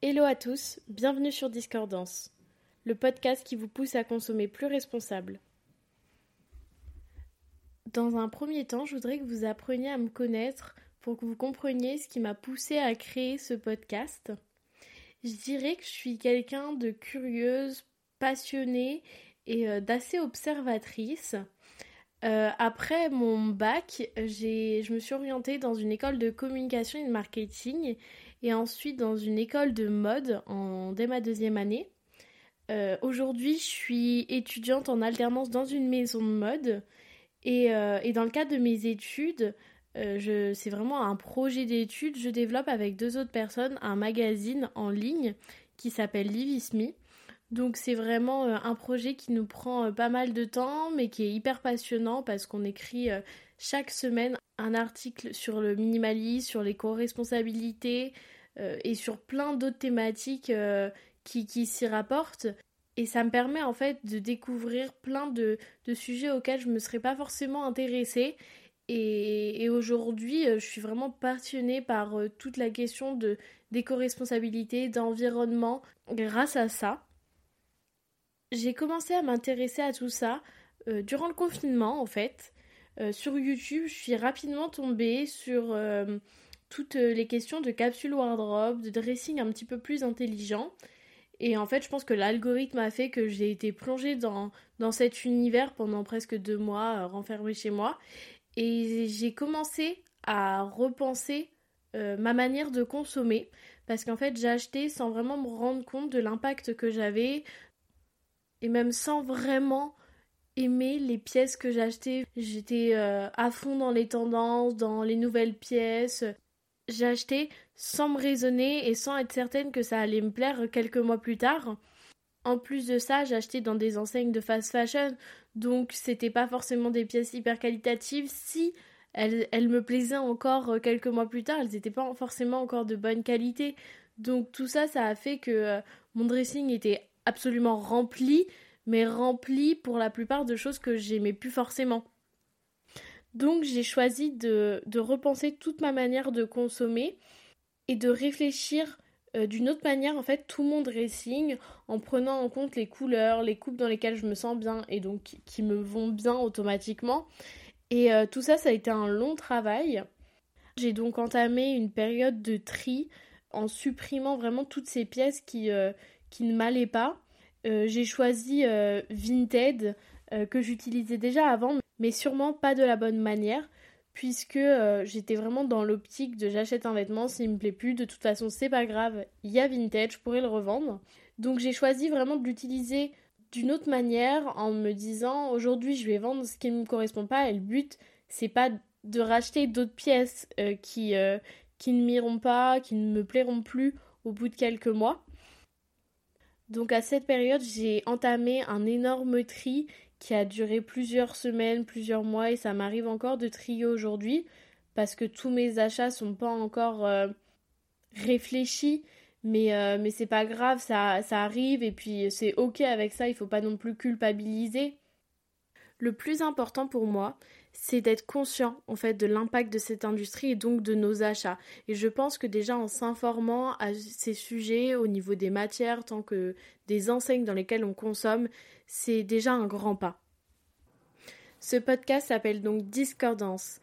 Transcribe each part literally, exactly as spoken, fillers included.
Hello à tous, bienvenue sur Discordance, le podcast qui vous pousse à consommer plus responsable. Dans un premier temps, je voudrais que vous appreniez à me connaître pour que vous compreniez ce qui m'a poussée à créer ce podcast. Je dirais que je suis quelqu'un de curieuse, passionnée et d'assez observatrice. Euh, après mon bac, j'ai, je me suis orientée dans une école de communication et de marketing et ensuite dans une école de mode en, dès ma deuxième année. Euh, aujourd'hui, je suis étudiante en alternance dans une maison de mode et, euh, et dans le cadre de mes études, euh, je, c'est vraiment un projet d'études. Je développe avec deux autres personnes un magazine en ligne qui s'appelle Livismi. Donc c'est vraiment un projet qui nous prend pas mal de temps mais qui est hyper passionnant parce qu'on écrit chaque semaine un article sur le minimalisme, sur l'éco-responsabilité et sur plein d'autres thématiques qui, qui s'y rapportent. Et ça me permet en fait de découvrir plein de, de sujets auxquels je ne me serais pas forcément intéressée. Et, et aujourd'hui, je suis vraiment passionnée par toute la question de, d'éco-responsabilité, d'environnement grâce à ça. J'ai commencé à m'intéresser à tout ça euh, durant le confinement en fait. Euh, sur YouTube, je suis rapidement tombée sur euh, toutes les questions de capsule wardrobe, de dressing un petit peu plus intelligent. Et en fait, je pense que l'algorithme a fait que j'ai été plongée dans, dans cet univers pendant presque deux mois, euh, renfermée chez moi. Et j'ai commencé à repenser euh, ma manière de consommer. Parce qu'en fait, j'ai acheté sans vraiment me rendre compte de l'impact que j'avais. Et même sans vraiment aimer les pièces que j'achetais. J'étais euh, à fond dans les tendances, dans les nouvelles pièces. J'achetais sans me raisonner et sans être certaine que ça allait me plaire quelques mois plus tard. En plus de ça, j'achetais dans des enseignes de fast fashion. Donc c'était pas forcément des pièces hyper qualitatives. Si elles, elles me plaisaient encore quelques mois plus tard, elles n'étaient pas forcément encore de bonne qualité. Donc tout ça, ça a fait que euh, mon dressing était absolument rempli, mais rempli pour la plupart de choses que j'aimais plus forcément. Donc j'ai choisi de, de repenser toute ma manière de consommer et de réfléchir euh, d'une autre manière en fait tout mon dressing en prenant en compte les couleurs, les coupes dans lesquelles je me sens bien et donc qui, qui me vont bien automatiquement. Et euh, tout ça, ça a été un long travail. J'ai donc entamé une période de tri en supprimant vraiment toutes ces pièces qui... Euh, qui ne m'allait pas. Euh, j'ai choisi euh, Vinted, euh, que j'utilisais déjà avant, mais sûrement pas de la bonne manière, puisque euh, j'étais vraiment dans l'optique de j'achète un vêtement, s'il me plaît plus, de toute façon c'est pas grave, il y a Vinted, je pourrais le revendre. Donc j'ai choisi vraiment de l'utiliser d'une autre manière, en me disant aujourd'hui je vais vendre ce qui ne me correspond pas, et le but c'est pas de racheter d'autres pièces euh, qui, euh, qui ne m'iront pas, qui ne me plairont plus au bout de quelques mois. Donc à cette période, j'ai entamé un énorme tri qui a duré plusieurs semaines, plusieurs mois et ça m'arrive encore de trier aujourd'hui parce que tous mes achats sont pas encore euh, réfléchis mais, euh, mais c'est pas grave, ça, ça arrive et puis c'est ok avec ça, il faut pas non plus culpabiliser. Le plus important pour moi, c'est d'être conscient en fait de l'impact de cette industrie et donc de nos achats. Et je pense que déjà en s'informant à ces sujets au niveau des matières, tant que des enseignes dans lesquelles on consomme, c'est déjà un grand pas. Ce podcast s'appelle donc Discordance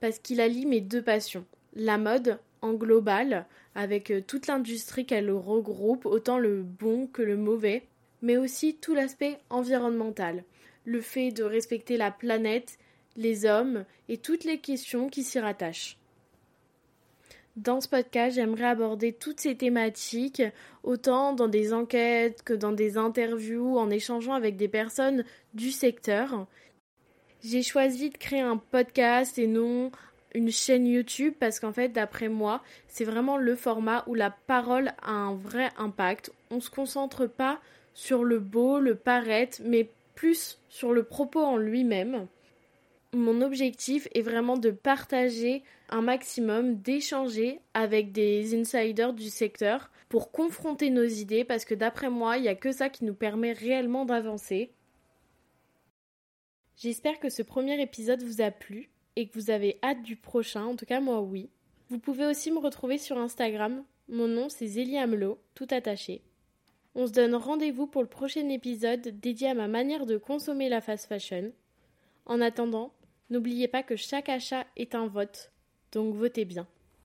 parce qu'il allie mes deux passions, la mode en global avec toute l'industrie qu'elle regroupe, autant le bon que le mauvais, mais aussi tout l'aspect environnemental. Le fait de respecter la planète, les hommes et toutes les questions qui s'y rattachent. Dans ce podcast, j'aimerais aborder toutes ces thématiques, autant dans des enquêtes que dans des interviews, en échangeant avec des personnes du secteur. J'ai choisi de créer un podcast et non une chaîne YouTube parce qu'en fait, d'après moi, c'est vraiment le format où la parole a un vrai impact. On ne se concentre pas sur le beau, le paraître, mais plus sur le propos en lui-même. Mon objectif est vraiment de partager un maximum, d'échanger avec des insiders du secteur pour confronter nos idées parce que d'après moi, il n'y a que ça qui nous permet réellement d'avancer. J'espère que ce premier épisode vous a plu et que vous avez hâte du prochain, en tout cas moi oui. Vous pouvez aussi me retrouver sur Instagram. Mon nom, c'est Zélie Amelot, tout attaché. On se donne rendez-vous pour le prochain épisode dédié à ma manière de consommer la fast fashion. En attendant, n'oubliez pas que chaque achat est un vote, donc votez bien.